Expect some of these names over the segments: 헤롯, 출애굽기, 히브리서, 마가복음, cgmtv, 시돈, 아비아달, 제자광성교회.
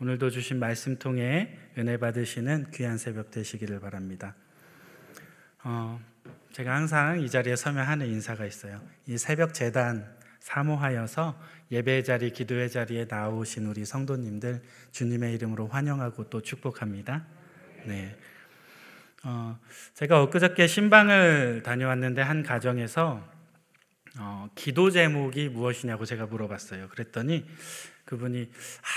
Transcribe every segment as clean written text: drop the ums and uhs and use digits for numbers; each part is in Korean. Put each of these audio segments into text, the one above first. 오늘도 주신 말씀 통해 은혜 받으시는 귀한 새벽 되시기를 바랍니다. 제가 항상 이 자리에 서면 하는 인사가 있어요. 이 새벽 재단 사모하여서 예배의 자리, 기도의 자리에 나오신 우리 성도님들 주님의 이름으로 환영하고 또 축복합니다. 네. 제가 엊그저께 신방을 다녀왔는데 한 가정에서 기도 제목이 무엇이냐고 제가 물어봤어요. 그랬더니 그분이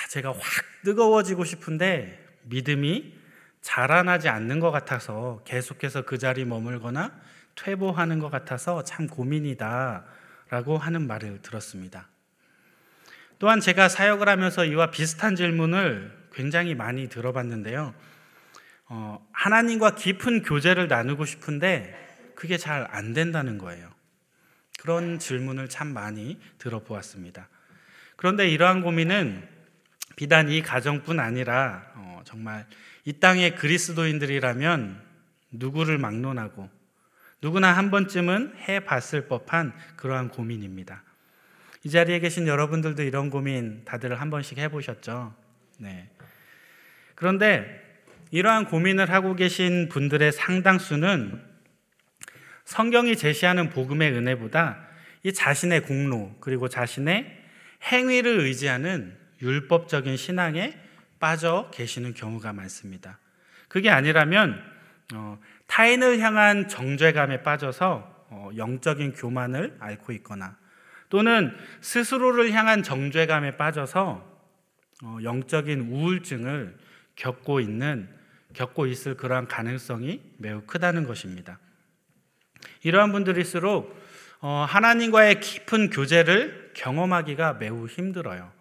제가 확 뜨거워지고 싶은데 믿음이 자라나지 않는 것 같아서 계속해서 그 자리 머물거나 퇴보하는 것 같아서 참 고민이다 라고 하는 말을 들었습니다. 또한 제가 사역을 하면서 이와 비슷한 질문을 굉장히 많이 들어봤는데요. 하나님과 깊은 교제를 나누고 싶은데 그게 잘 안 된다는 거예요. 그런 질문을 참 많이 들어보았습니다. 그런데 이러한 고민은 비단 이 가정뿐 아니라 정말 이 땅의 그리스도인들이라면 누구를 막론하고 누구나 한 번쯤은 해봤을 법한 그러한 고민입니다. 이 자리에 계신 여러분들도 이런 고민 다들 한 번씩 해보셨죠? 네. 그런데 이러한 고민을 하고 계신 분들의 상당수는 성경이 제시하는 복음의 은혜보다 이 자신의 공로 그리고 자신의 행위를 의지하는 율법적인 신앙에 빠져 계시는 경우가 많습니다. 그게 아니라면 타인을 향한 정죄감에 빠져서 영적인 교만을 앓고 있거나 또는 스스로를 향한 정죄감에 빠져서 영적인 우울증을 겪고 있을 그러한 가능성이 매우 크다는 것입니다. 이러한 분들일수록 하나님과의 깊은 교제를 경험하기가 매우 힘들어요.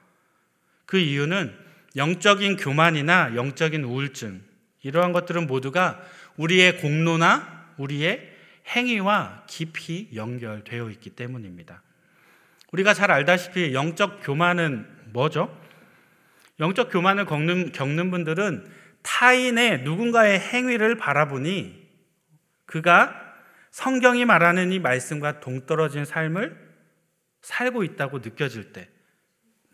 그 이유는 영적인 교만이나 영적인 우울증 이러한 것들은 모두가 우리의 공로나 우리의 행위와 깊이 연결되어 있기 때문입니다. 우리가 잘 알다시피 영적 교만은 뭐죠? 영적 교만을 겪는 분들은 타인의 누군가의 행위를 바라보니 그가 성경이 말하는 이 말씀과 동떨어진 삶을 살고 있다고 느껴질 때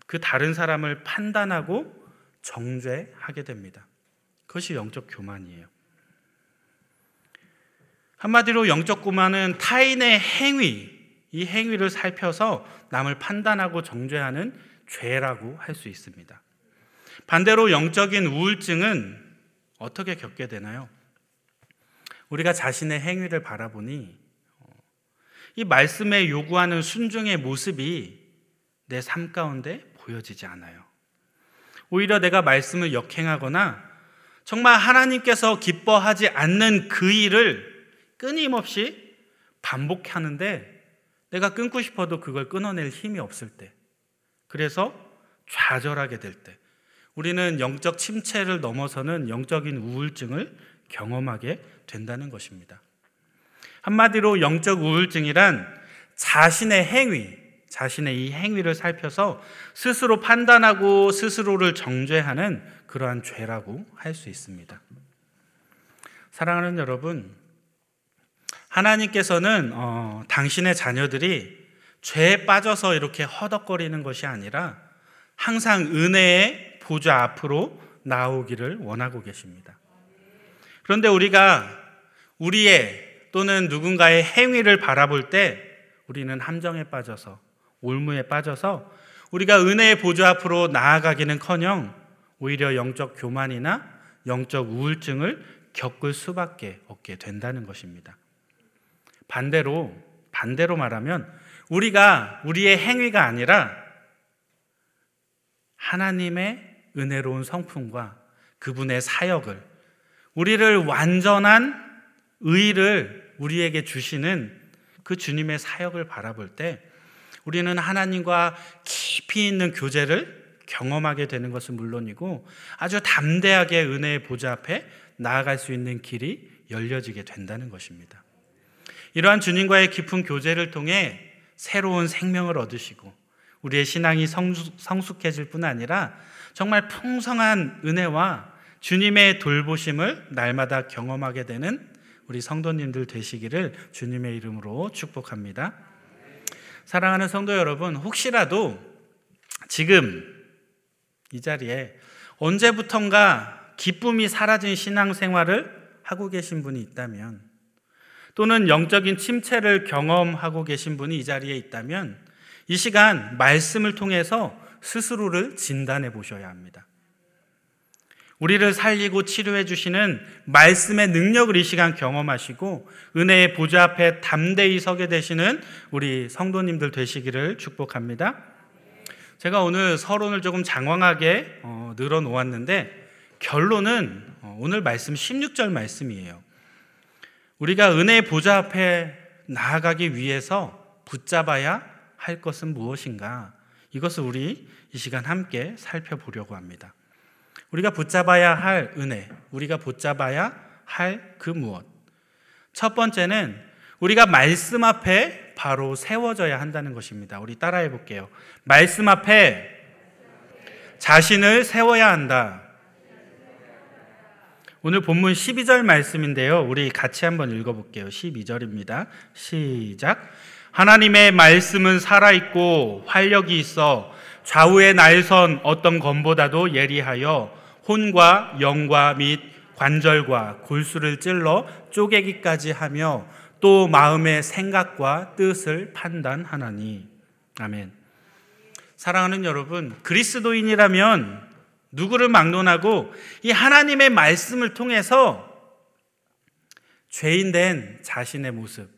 그 다른 사람을 판단하고 정죄하게 됩니다. 그것이 영적 교만이에요. 한마디로 영적 교만은 타인의 행위, 이 행위를 살펴서 남을 판단하고 정죄하는 죄라고 할 수 있습니다. 반대로 영적인 우울증은 어떻게 겪게 되나요? 우리가 자신의 행위를 바라보니 이 말씀에 요구하는 순종의 모습이 내 삶 가운데 보여지지 않아요. 오히려 내가 말씀을 역행하거나 정말 하나님께서 기뻐하지 않는 그 일을 끊임없이 반복하는데 내가 끊고 싶어도 그걸 끊어낼 힘이 없을 때, 그래서 좌절하게 될 때 우리는 영적 침체를 넘어서는 영적인 우울증을 경험하게 된다는 것입니다. 한마디로 영적 우울증이란 자신의 행위, 자신의 이 행위를 살펴서 스스로 판단하고 스스로를 정죄하는 그러한 죄라고 할 수 있습니다. 사랑하는 여러분, 하나님께서는 당신의 자녀들이 죄에 빠져서 이렇게 허덕거리는 것이 아니라 항상 은혜의 보좌 앞으로 나오기를 원하고 계십니다. 그런데 우리가 우리의 또는 누군가의 행위를 바라볼 때 우리는 함정에 빠져서, 올무에 빠져서 우리가 은혜의 보좌 앞으로 나아가기는커녕 오히려 영적 교만이나 영적 우울증을 겪을 수밖에 없게 된다는 것입니다. 반대로 말하면 우리가 우리의 행위가 아니라 하나님의 은혜로운 성품과 그분의 사역을, 우리를 완전한 의를 우리에게 주시는 그 주님의 사역을 바라볼 때 우리는 하나님과 깊이 있는 교제를 경험하게 되는 것은 물론이고 아주 담대하게 은혜의 보좌 앞에 나아갈 수 있는 길이 열려지게 된다는 것입니다. 이러한 주님과의 깊은 교제를 통해 새로운 생명을 얻으시고 우리의 신앙이 성숙해질 뿐 아니라 정말 풍성한 은혜와 주님의 돌보심을 날마다 경험하게 되는 우리 성도님들 되시기를 주님의 이름으로 축복합니다. 사랑하는 성도 여러분, 혹시라도 지금 이 자리에 언제부턴가 기쁨이 사라진 신앙생활을 하고 계신 분이 있다면, 또는 영적인 침체를 경험하고 계신 분이 이 자리에 있다면 이 시간 말씀을 통해서 스스로를 진단해 보셔야 합니다. 우리를 살리고 치료해 주시는 말씀의 능력을 이 시간 경험하시고 은혜의 보좌 앞에 담대히 서게 되시는 우리 성도님들 되시기를 축복합니다. 제가 오늘 서론을 조금 장황하게 늘어놓았는데 결론은 오늘 말씀 16절 말씀이에요. 우리가 은혜의 보좌 앞에 나아가기 위해서 붙잡아야 할 것은 무엇인가? 이것을 우리 이 시간 함께 살펴보려고 합니다. 우리가 붙잡아야 할 은혜, 우리가 붙잡아야 할 그 무엇. 첫 번째는 우리가 말씀 앞에 바로 세워져야 한다는 것입니다. 우리 따라해 볼게요. 말씀 앞에 자신을 세워야 한다. 오늘 본문 12절 말씀인데요, 우리 같이 한번 읽어볼게요. 12절입니다. 시작. 하나님의 말씀은 살아있고 활력이 있어 좌우의 날선 어떤 검보다도 예리하여 혼과 영과 및 관절과 골수를 찔러 쪼개기까지 하며 또 마음의 생각과 뜻을 판단하나니. 아멘. 사랑하는 여러분, 그리스도인이라면 누구를 막론하고 이 하나님의 말씀을 통해서 죄인된 자신의 모습,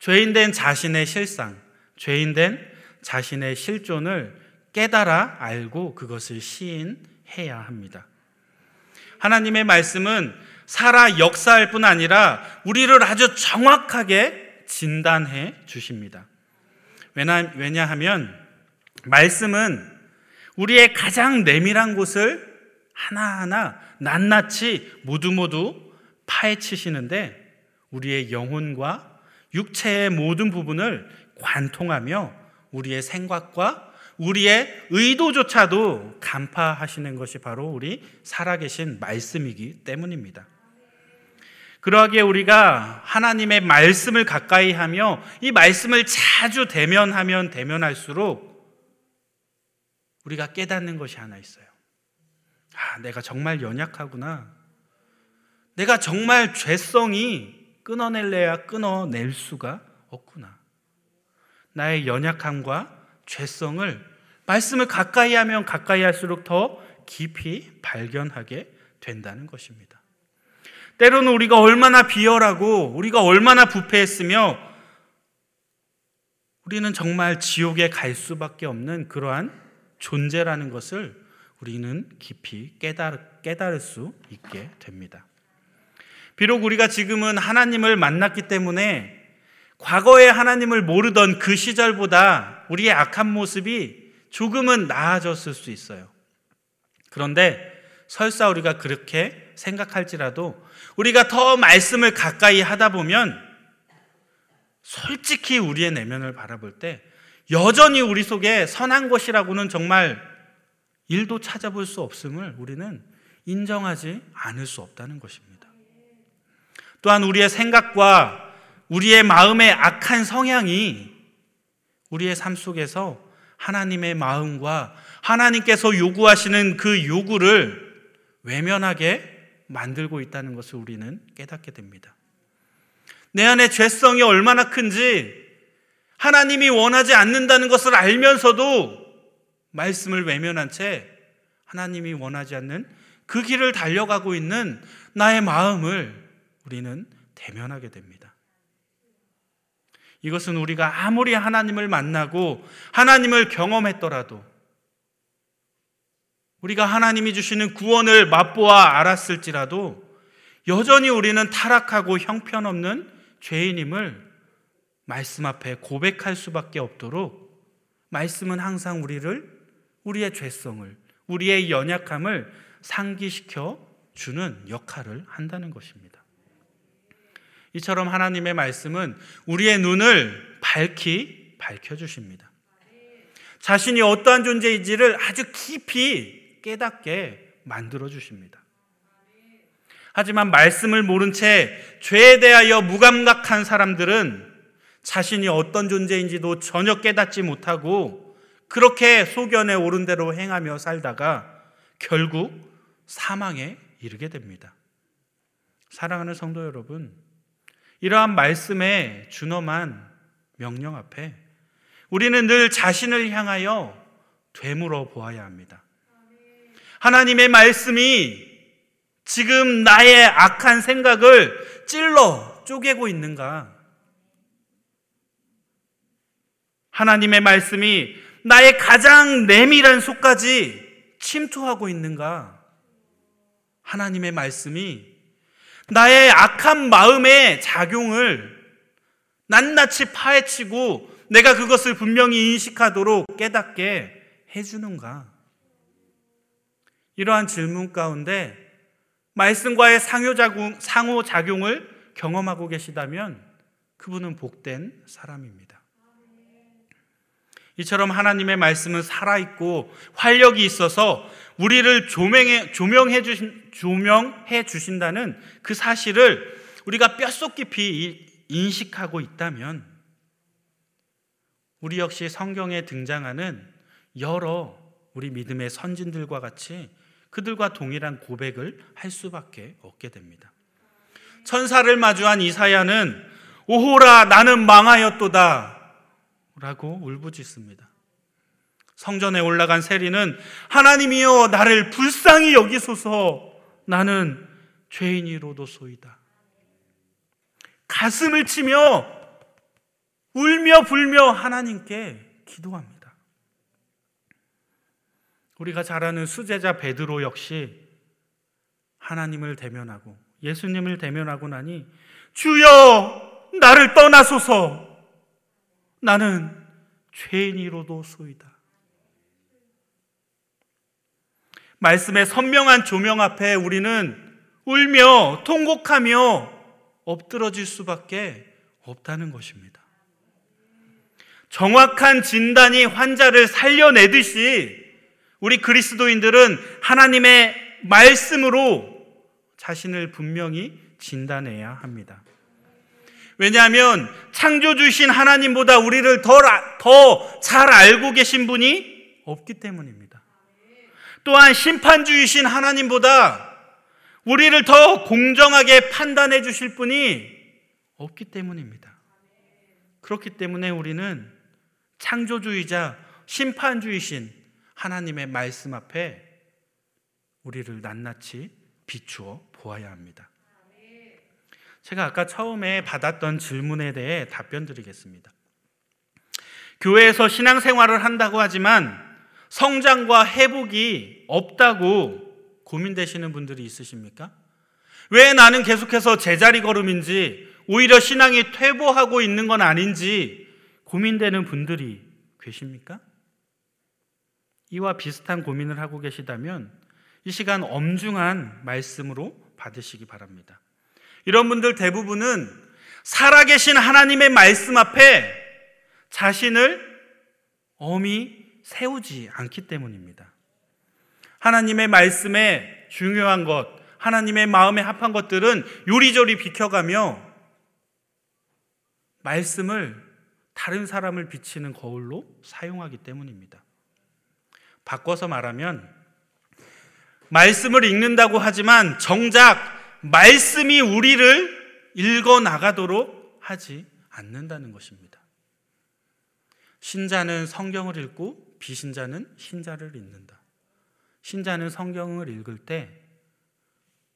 죄인된 자신의 실상, 죄인된 자신의 실존을 깨달아 알고 그것을 시인해야 합니다. 하나님의 말씀은 살아 역사할 뿐 아니라 우리를 아주 정확하게 진단해 주십니다. 왜냐하면 말씀은 우리의 가장 내밀한 곳을 하나하나 낱낱이 모두 파헤치시는데 우리의 영혼과 육체의 모든 부분을 관통하며 우리의 생각과 우리의 의도조차도 간파하시는 것이 바로 우리 살아계신 말씀이기 때문입니다. 그러하기에 우리가 하나님의 말씀을 가까이 하며 이 말씀을 자주 대면하면 대면할수록 우리가 깨닫는 것이 하나 있어요. 내가 정말 연약하구나. 내가 정말 죄성이 끊어낼래야 끊어낼 수가 없구나. 나의 연약함과 죄성을 말씀을 가까이 하면 가까이 할수록 더 깊이 발견하게 된다는 것입니다. 때로는 우리가 얼마나 비열하고 우리가 얼마나 부패했으며 우리는 정말 지옥에 갈 수밖에 없는 그러한 존재라는 것을 우리는 깊이 깨달을 수 있게 됩니다. 비록 우리가 지금은 하나님을 만났기 때문에 과거에 하나님을 모르던 그 시절보다 우리의 악한 모습이 조금은 나아졌을 수 있어요. 그런데 설사 우리가 그렇게 생각할지라도 우리가 더 말씀을 가까이 하다 보면 솔직히 우리의 내면을 바라볼 때 여전히 우리 속에 선한 것이라고는 정말 일도 찾아볼 수 없음을 우리는 인정하지 않을 수 없다는 것입니다. 또한 우리의 생각과 우리의 마음의 악한 성향이 우리의 삶 속에서 하나님의 마음과 하나님께서 요구하시는 그 요구를 외면하게 만들고 있다는 것을 우리는 깨닫게 됩니다. 내 안에 죄성이 얼마나 큰지 하나님이 원하지 않는다는 것을 알면서도 말씀을 외면한 채 하나님이 원하지 않는 그 길을 달려가고 있는 나의 마음을 우리는 대면하게 됩니다. 이것은 우리가 아무리 하나님을 만나고 하나님을 경험했더라도 우리가 하나님이 주시는 구원을 맛보아 알았을지라도 여전히 우리는 타락하고 형편없는 죄인임을 말씀 앞에 고백할 수밖에 없도록 말씀은 항상 우리를, 우리의 죄성을, 우리의 연약함을 상기시켜 주는 역할을 한다는 것입니다. 이처럼 하나님의 말씀은 우리의 눈을 밝히 밝혀주십니다. 자신이 어떠한 존재인지를 아주 깊이 깨닫게 만들어주십니다. 하지만 말씀을 모른 채 죄에 대하여 무감각한 사람들은 자신이 어떤 존재인지도 전혀 깨닫지 못하고 그렇게 소견에 오른 대로 행하며 살다가 결국 사망에 이르게 됩니다. 사랑하는 성도 여러분, 이러한 말씀에 준엄한 명령 앞에 우리는 늘 자신을 향하여 되물어 보아야 합니다. 하나님의 말씀이 지금 나의 악한 생각을 찔러 쪼개고 있는가? 하나님의 말씀이 나의 가장 내밀한 속까지 침투하고 있는가? 하나님의 말씀이 나의 악한 마음의 작용을 낱낱이 파헤치고 내가 그것을 분명히 인식하도록 깨닫게 해주는가? 이러한 질문 가운데 말씀과의 상호작용을 경험하고 계시다면 그분은 복된 사람입니다. 이처럼 하나님의 말씀은 살아있고 활력이 있어서 우리를 조명해 주신다는 그 사실을 우리가 뼛속 깊이 인식하고 있다면 우리 역시 성경에 등장하는 여러 우리 믿음의 선진들과 같이 그들과 동일한 고백을 할 수밖에 없게 됩니다. 천사를 마주한 이사야는 오호라 나는 망하였도다 라고 울부짖습니다. 성전에 올라간 세리는 하나님이여 나를 불쌍히 여기소서 나는 죄인이로도소이다 가슴을 치며 울며 불며 하나님께 기도합니다. 우리가 잘 아는 수제자 베드로 역시 하나님을 대면하고 예수님을 대면하고 나니 주여 나를 떠나소서 나는 죄인이로도소이다. 말씀의 선명한 조명 앞에 우리는 울며 통곡하며 엎드러질 수밖에 없다는 것입니다. 정확한 진단이 환자를 살려내듯이 우리 그리스도인들은 하나님의 말씀으로 자신을 분명히 진단해야 합니다. 왜냐하면 창조주신 하나님보다 우리를 더 잘 알고 계신 분이 없기 때문입니다. 또한 심판주이신 하나님보다 우리를 더 공정하게 판단해 주실 분이 없기 때문입니다. 그렇기 때문에 우리는 창조주이자 심판주이신 하나님의 말씀 앞에 우리를 낱낱이 비추어 보아야 합니다. 제가 아까 처음에 받았던 질문에 대해 답변 드리겠습니다. 교회에서 신앙생활을 한다고 하지만 성장과 회복이 없다고 고민되시는 분들이 있으십니까? 왜 나는 계속해서 제자리 걸음인지 오히려 신앙이 퇴보하고 있는 건 아닌지 고민되는 분들이 계십니까? 이와 비슷한 고민을 하고 계시다면 이 시간 엄중한 말씀으로 받으시기 바랍니다. 이런 분들 대부분은 살아계신 하나님의 말씀 앞에 자신을 엄히 세우지 않기 때문입니다. 하나님의 말씀에 중요한 것, 하나님의 마음에 합한 것들은 요리조리 비켜가며 말씀을 다른 사람을 비치는 거울로 사용하기 때문입니다. 바꿔서 말하면 말씀을 읽는다고 하지만 정작 말씀이 우리를 읽어나가도록 하지 않는다는 것입니다. 신자는 성경을 읽고 비신자는 신자를 읽는다. 신자는 성경을 읽을 때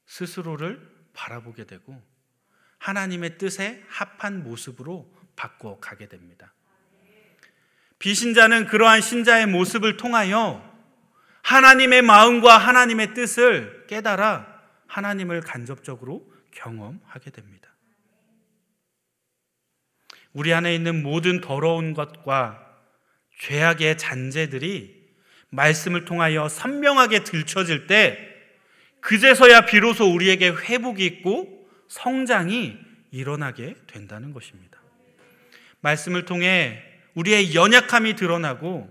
스스로를 바라보게 되고 하나님의 뜻에 합한 모습으로 바꿔가게 됩니다. 비신자는 그러한 신자의 모습을 통하여 하나님의 마음과 하나님의 뜻을 깨달아 하나님을 간접적으로 경험하게 됩니다. 우리 안에 있는 모든 더러운 것과 죄악의 잔재들이 말씀을 통하여 선명하게 들춰질 때 그제서야 비로소 우리에게 회복이 있고 성장이 일어나게 된다는 것입니다. 말씀을 통해 우리의 연약함이 드러나고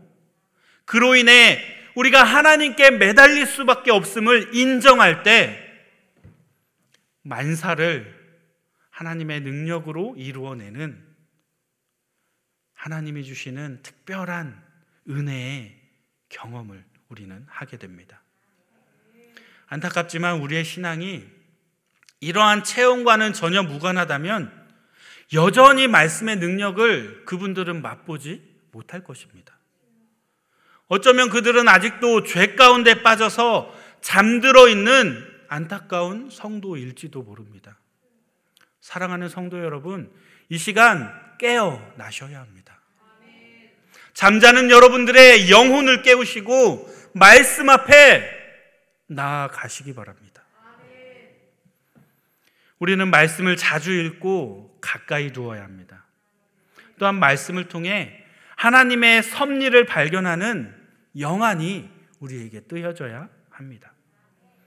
그로 인해 우리가 하나님께 매달릴 수밖에 없음을 인정할 때 만사를 하나님의 능력으로 이루어내는 하나님이 주시는 특별한 은혜의 경험을 우리는 하게 됩니다. 안타깝지만 우리의 신앙이 이러한 체험과는 전혀 무관하다면 여전히 말씀의 능력을 그분들은 맛보지 못할 것입니다. 어쩌면 그들은 아직도 죄 가운데 빠져서 잠들어 있는 안타까운 성도일지도 모릅니다. 사랑하는 성도 여러분, 이 시간 깨어나셔야 합니다. 잠자는 여러분들의 영혼을 깨우시고 말씀 앞에 나아가시기 바랍니다. 우리는 말씀을 자주 읽고 가까이 두어야 합니다. 또한 말씀을 통해 하나님의 섭리를 발견하는 영안이 우리에게 뜨여져야 합니다.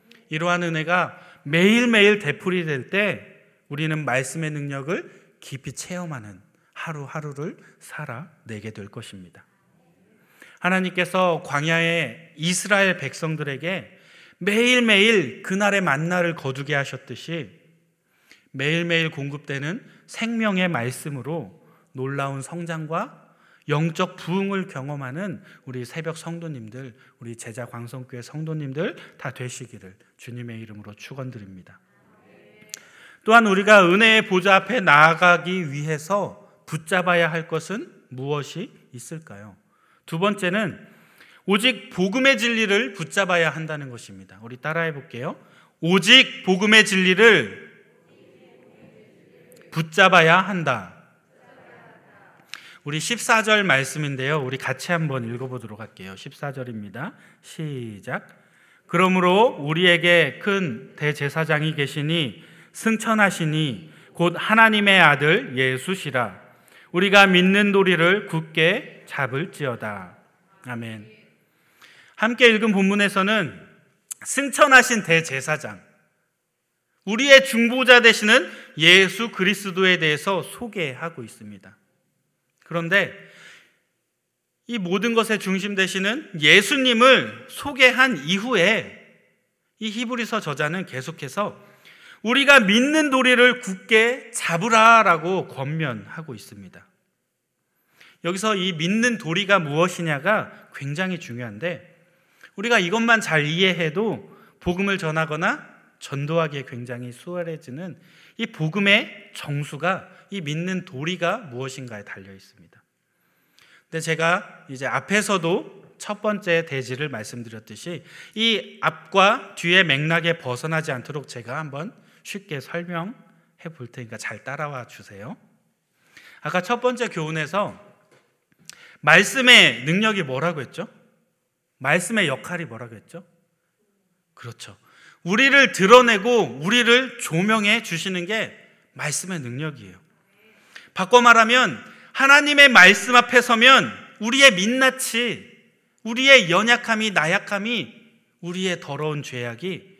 이러한 은혜가 매일매일 되풀이 될 때 우리는 말씀의 능력을 깊이 체험하는 하루하루를 살아내게 될 것입니다. 하나님께서 광야의 이스라엘 백성들에게 매일매일 그날의 만나를 거두게 하셨듯이 매일매일 공급되는 생명의 말씀으로 놀라운 성장과 영적 부흥을 경험하는 우리 새벽 성도님들, 우리 제자 광성교회 성도님들 다 되시기를 주님의 이름으로 축원드립니다. 또한 우리가 은혜의 보좌 앞에 나아가기 위해서 붙잡아야 할 것은 무엇이 있을까요? 두 번째는 오직 복음의 진리를 붙잡아야 한다는 것입니다. 우리 따라해 볼게요. 오직 복음의 진리를 붙잡아야 한다. 우리 14절 말씀인데요. 우리 같이 한번 읽어보도록 할게요. 14절입니다. 시작. 그러므로 우리에게 큰 대제사장이 계시니 승천하시니 곧 하나님의 아들 예수시라. 우리가 믿는 도리를 굳게 잡을지어다. 아멘. 함께 읽은 본문에서는 승천하신 대제사장, 우리의 중보자 되시는 예수 그리스도에 대해서 소개하고 있습니다. 그런데 이 모든 것의 중심 되시는 예수님을 소개한 이후에 이 히브리서 저자는 계속해서 우리가 믿는 도리를 굳게 잡으라라고 권면하고 있습니다. 여기서 이 믿는 도리가 무엇이냐가 굉장히 중요한데 우리가 이것만 잘 이해해도 복음을 전하거나 전도하기에 굉장히 수월해지는 이 복음의 정수가 이 믿는 도리가 무엇인가에 달려 있습니다. 근데 제가 이제 앞에서도 첫 번째 대지를 말씀드렸듯이 이 앞과 뒤의 맥락에 벗어나지 않도록 제가 한번 쉽게 설명해 볼 테니까 잘 따라와 주세요. 아까 첫 번째 교훈에서 말씀의 능력이 뭐라고 했죠? 말씀의 역할이 뭐라고 했죠? 그렇죠. 우리를 드러내고 우리를 조명해 주시는 게 말씀의 능력이에요. 바꿔 말하면 하나님의 말씀 앞에 서면 우리의 민낯이, 우리의 연약함이, 나약함이, 우리의 더러운 죄악이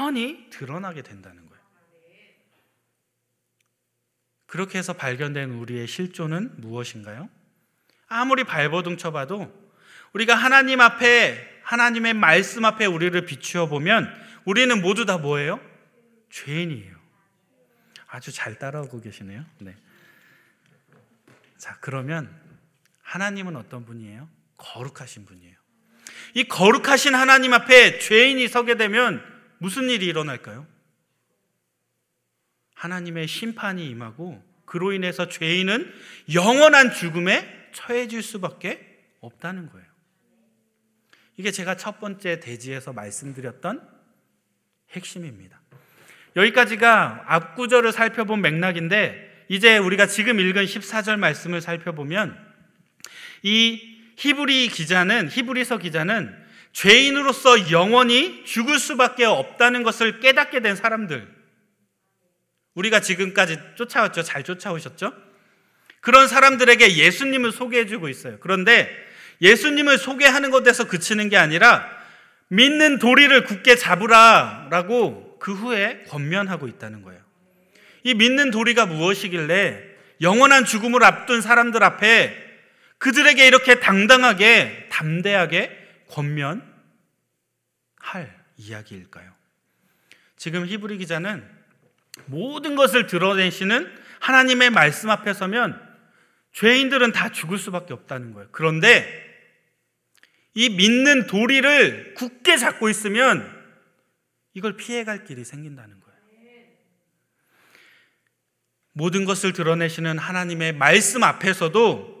훤히 드러나게 된다는 거예요. 그렇게 해서 발견된 우리의 실존은 무엇인가요? 아무리 발버둥 쳐봐도 우리가 하나님 앞에, 하나님의 말씀 앞에 우리를 비추어 보면 우리는 모두 다 뭐예요? 죄인이에요. 아주 잘 따라오고 계시네요. 네. 자, 그러면 하나님은 어떤 분이에요? 거룩하신 분이에요. 이 거룩하신 하나님 앞에 죄인이 서게 되면 무슨 일이 일어날까요? 하나님의 심판이 임하고 그로 인해서 죄인은 영원한 죽음에 처해질 수밖에 없다는 거예요. 이게 제가 첫 번째 대지에서 말씀드렸던 핵심입니다. 여기까지가 앞 구절을 살펴본 맥락인데 이제 우리가 지금 읽은 14절 말씀을 살펴보면 이 히브리서 기자는 죄인으로서 영원히 죽을 수밖에 없다는 것을 깨닫게 된 사람들, 우리가 지금까지 쫓아왔죠. 잘 쫓아오셨죠? 그런 사람들에게 예수님을 소개해주고 있어요. 그런데 예수님을 소개하는 것에서 그치는 게 아니라 믿는 도리를 굳게 잡으라라고 그 후에 권면하고 있다는 거예요. 이 믿는 도리가 무엇이길래 영원한 죽음을 앞둔 사람들 앞에 그들에게 이렇게 당당하게, 담대하게 권면할 이야기일까요? 지금 히브리 기자는 모든 것을 드러내시는 하나님의 말씀 앞에 서면 죄인들은 다 죽을 수밖에 없다는 거예요. 그런데 이 믿는 도리를 굳게 잡고 있으면 이걸 피해갈 길이 생긴다는 거예요. 모든 것을 드러내시는 하나님의 말씀 앞에서도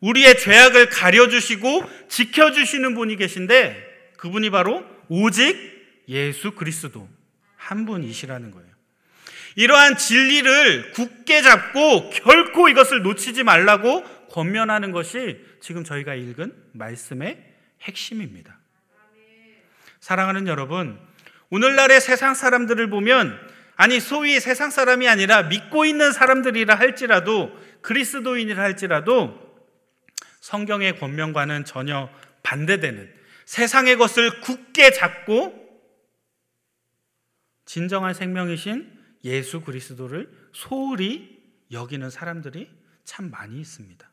우리의 죄악을 가려주시고 지켜주시는 분이 계신데, 그분이 바로 오직 예수 그리스도 한 분이시라는 거예요. 이러한 진리를 굳게 잡고 결코 이것을 놓치지 말라고 권면하는 것이 지금 저희가 읽은 말씀의 핵심입니다. 사랑하는 여러분, 오늘날의 세상 사람들을 보면, 아니 소위 세상 사람이 아니라 믿고 있는 사람들이라 할지라도, 그리스도인이라 할지라도 성경의 권면과는 전혀 반대되는 세상의 것을 굳게 잡고 진정한 생명이신 예수 그리스도를 소홀히 여기는 사람들이 참 많이 있습니다.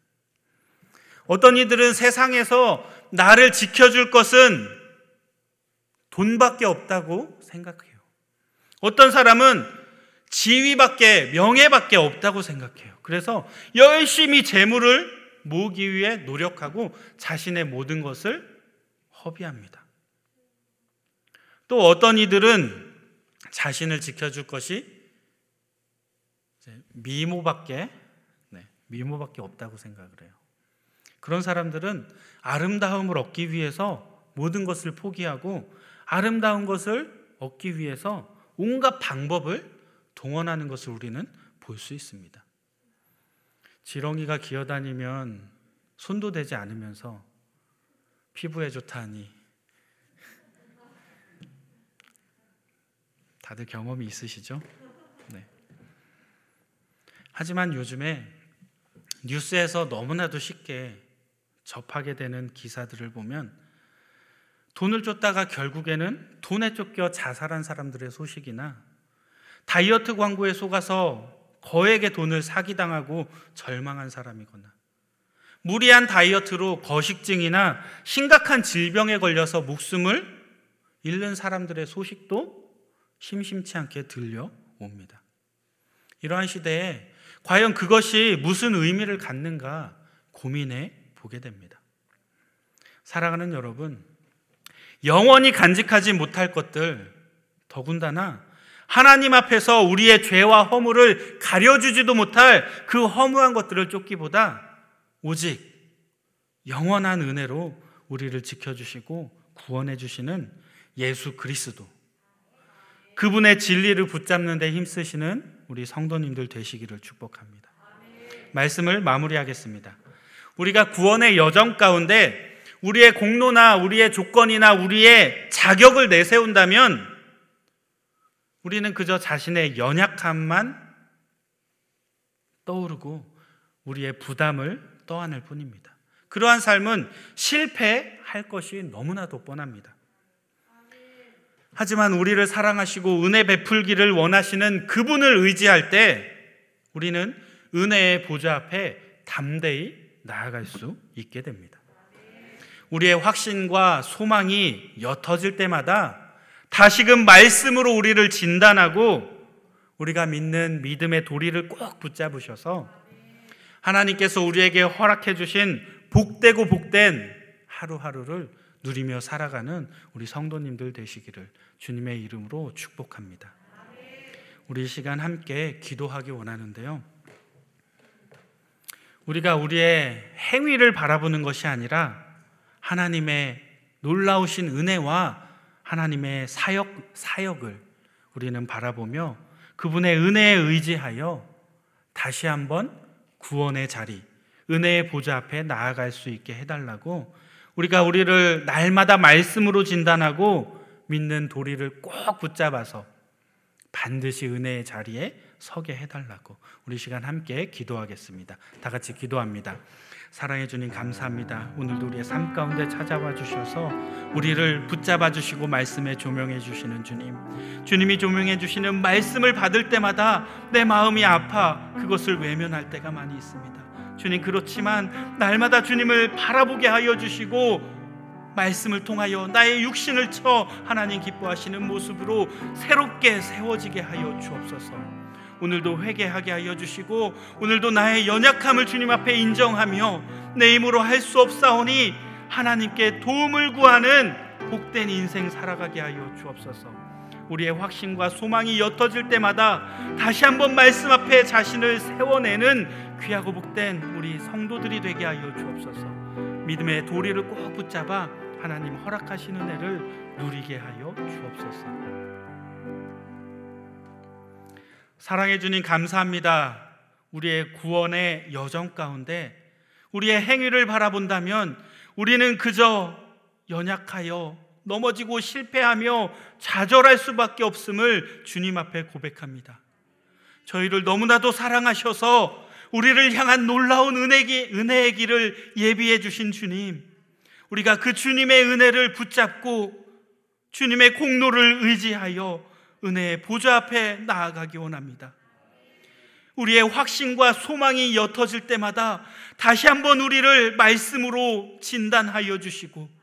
어떤 이들은 세상에서 나를 지켜줄 것은 돈밖에 없다고 생각해요. 어떤 사람은 지위밖에, 명예밖에 없다고 생각해요. 그래서 열심히 재물을 모으기 위해 노력하고 자신의 모든 것을 허비합니다. 또 어떤 이들은 자신을 지켜줄 것이 미모밖에 없다고 생각을 해요. 그런 사람들은 아름다움을 얻기 위해서 모든 것을 포기하고, 아름다운 것을 얻기 위해서 온갖 방법을 동원하는 것을 우리는 볼 수 있습니다. 지렁이가 기어다니면 손도 대지 않으면서 피부에 좋다니, 다들 경험이 있으시죠? 네. 하지만 요즘에 뉴스에서 너무나도 쉽게 접하게 되는 기사들을 보면, 돈을 쫓다가 결국에는 돈에 쫓겨 자살한 사람들의 소식이나, 다이어트 광고에 속아서 거액의 돈을 사기당하고 절망한 사람이거나, 무리한 다이어트로 거식증이나 심각한 질병에 걸려서 목숨을 잃는 사람들의 소식도 심심치 않게 들려옵니다. 이러한 시대에 과연 그것이 무슨 의미를 갖는가 고민해 보게 됩니다. 사랑하는 여러분, 영원히 간직하지 못할 것들, 더군다나 하나님 앞에서 우리의 죄와 허물을 가려주지도 못할 그 허무한 것들을 쫓기보다 오직 영원한 은혜로 우리를 지켜주시고 구원해 주시는 예수 그리스도, 그분의 진리를 붙잡는 데 힘쓰시는 우리 성도님들 되시기를 축복합니다. 말씀을 마무리하겠습니다. 우리가 구원의 여정 가운데 우리의 공로나 우리의 조건이나 우리의 자격을 내세운다면 우리는 그저 자신의 연약함만 떠오르고 우리의 부담을 떠안을 뿐입니다. 그러한 삶은 실패할 것이 너무나도 뻔합니다. 하지만 우리를 사랑하시고 은혜 베풀기를 원하시는 그분을 의지할 때 우리는 은혜의 보좌 앞에 담대히 나아갈 수 있게 됩니다. 우리의 확신과 소망이 옅어질 때마다 다시금 말씀으로 우리를 진단하고, 우리가 믿는 믿음의 도리를 꼭 붙잡으셔서 하나님께서 우리에게 허락해 주신 복되고 복된 하루하루를 누리며 살아가는 우리 성도님들 되시기를 주님의 이름으로 축복합니다. 우리 시간 함께 기도하기 원하는데요, 우리가 우리의 행위를 바라보는 것이 아니라 하나님의 놀라우신 은혜와 하나님의 사역을 우리는 바라보며 그분의 은혜에 의지하여 다시 한번 구원의 자리, 은혜의 보좌 앞에 나아갈 수 있게 해달라고, 우리가 우리를 날마다 말씀으로 진단하고 믿는 도리를 꼭 붙잡아서 반드시 은혜의 자리에 서게 해달라고 우리 시간 함께 기도하겠습니다. 다 같이 기도합니다. 사랑해 주님, 감사합니다. 오늘도 우리의 삶 가운데 찾아와 주셔서 우리를 붙잡아 주시고 말씀에 조명해 주시는 주님, 주님이 조명해 주시는 말씀을 받을 때마다 내 마음이 아파 그것을 외면할 때가 많이 있습니다. 주님, 그렇지만 날마다 주님을 바라보게 하여 주시고 말씀을 통하여 나의 육신을 쳐 하나님 기뻐하시는 모습으로 새롭게 세워지게 하여 주옵소서. 오늘도 회개하게 하여 주시고, 오늘도 나의 연약함을 주님 앞에 인정하며 내 힘으로 할 수 없사오니 하나님께 도움을 구하는 복된 인생 살아가게 하여 주옵소서. 우리의 확신과 소망이 옅어질 때마다 다시 한번 말씀 앞에 자신을 세워내는 귀하고 복된 우리 성도들이 되게 하여 주옵소서. 믿음의 도리를 꼭 붙잡아 하나님 허락하신 은혜를 누리게 하여 주옵소서. 사랑해 주님 감사합니다. 우리의 구원의 여정 가운데 우리의 행위를 바라본다면 우리는 그저 연약하여 넘어지고 실패하며 좌절할 수밖에 없음을 주님 앞에 고백합니다. 저희를 너무나도 사랑하셔서 우리를 향한 놀라운 은혜의 길을 예비해 주신 주님, 우리가 그 주님의 은혜를 붙잡고 주님의 공로를 의지하여 은혜의 보좌 앞에 나아가기 원합니다. 우리의 확신과 소망이 옅어질 때마다 다시 한번 우리를 말씀으로 진단하여 주시고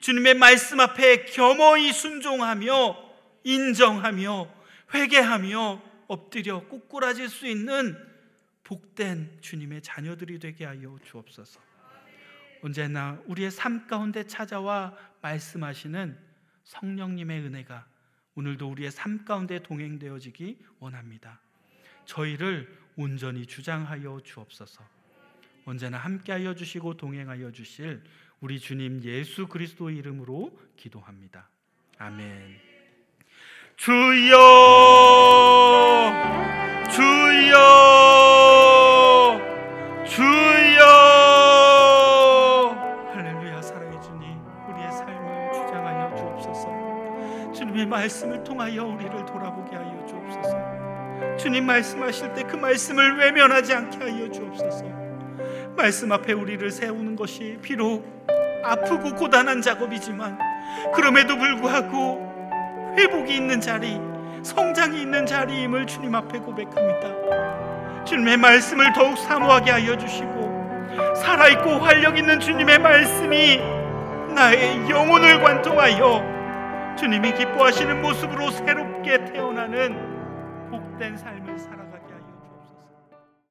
주님의 말씀 앞에 겸허히 순종하며 인정하며 회개하며 엎드려 꼬꾸라질 수 있는 복된 주님의 자녀들이 되게 하여 주옵소서. 언제나 우리의 삶 가운데 찾아와 말씀하시는 성령님의 은혜가 오늘도 우리의 삶 가운데 동행되어지기 원합니다. 저희를 온전히 주장하여 주옵소서. 언제나 함께하여 주시고 동행하여 주실 우리 주님 예수 그리스도의 이름으로 기도합니다. 아멘. 주여 주여 주여, 할렐루야. 사랑해 주님, 우리의 삶을 주장하여 주옵소서. 주님의 말씀을 통하여 우리를 돌아보게 하여 주옵소서. 주님 말씀하실 때 그 말씀을 외면하지 않게 하여 주옵소서. 말씀 앞에 우리를 세우는 것이 비록 아프고 고단한 작업이지만 그럼에도 불구하고 회복이 있는 자리, 성장이 있는 자리임을 주님 앞에 고백합니다. 주님의 말씀을 더욱 사모하게 하여 주시고 살아있고 활력 있는 주님의 말씀이 나의 영혼을 관통하여 주님이 기뻐하시는 모습으로 새롭게 태어나는 복된 삶을 살아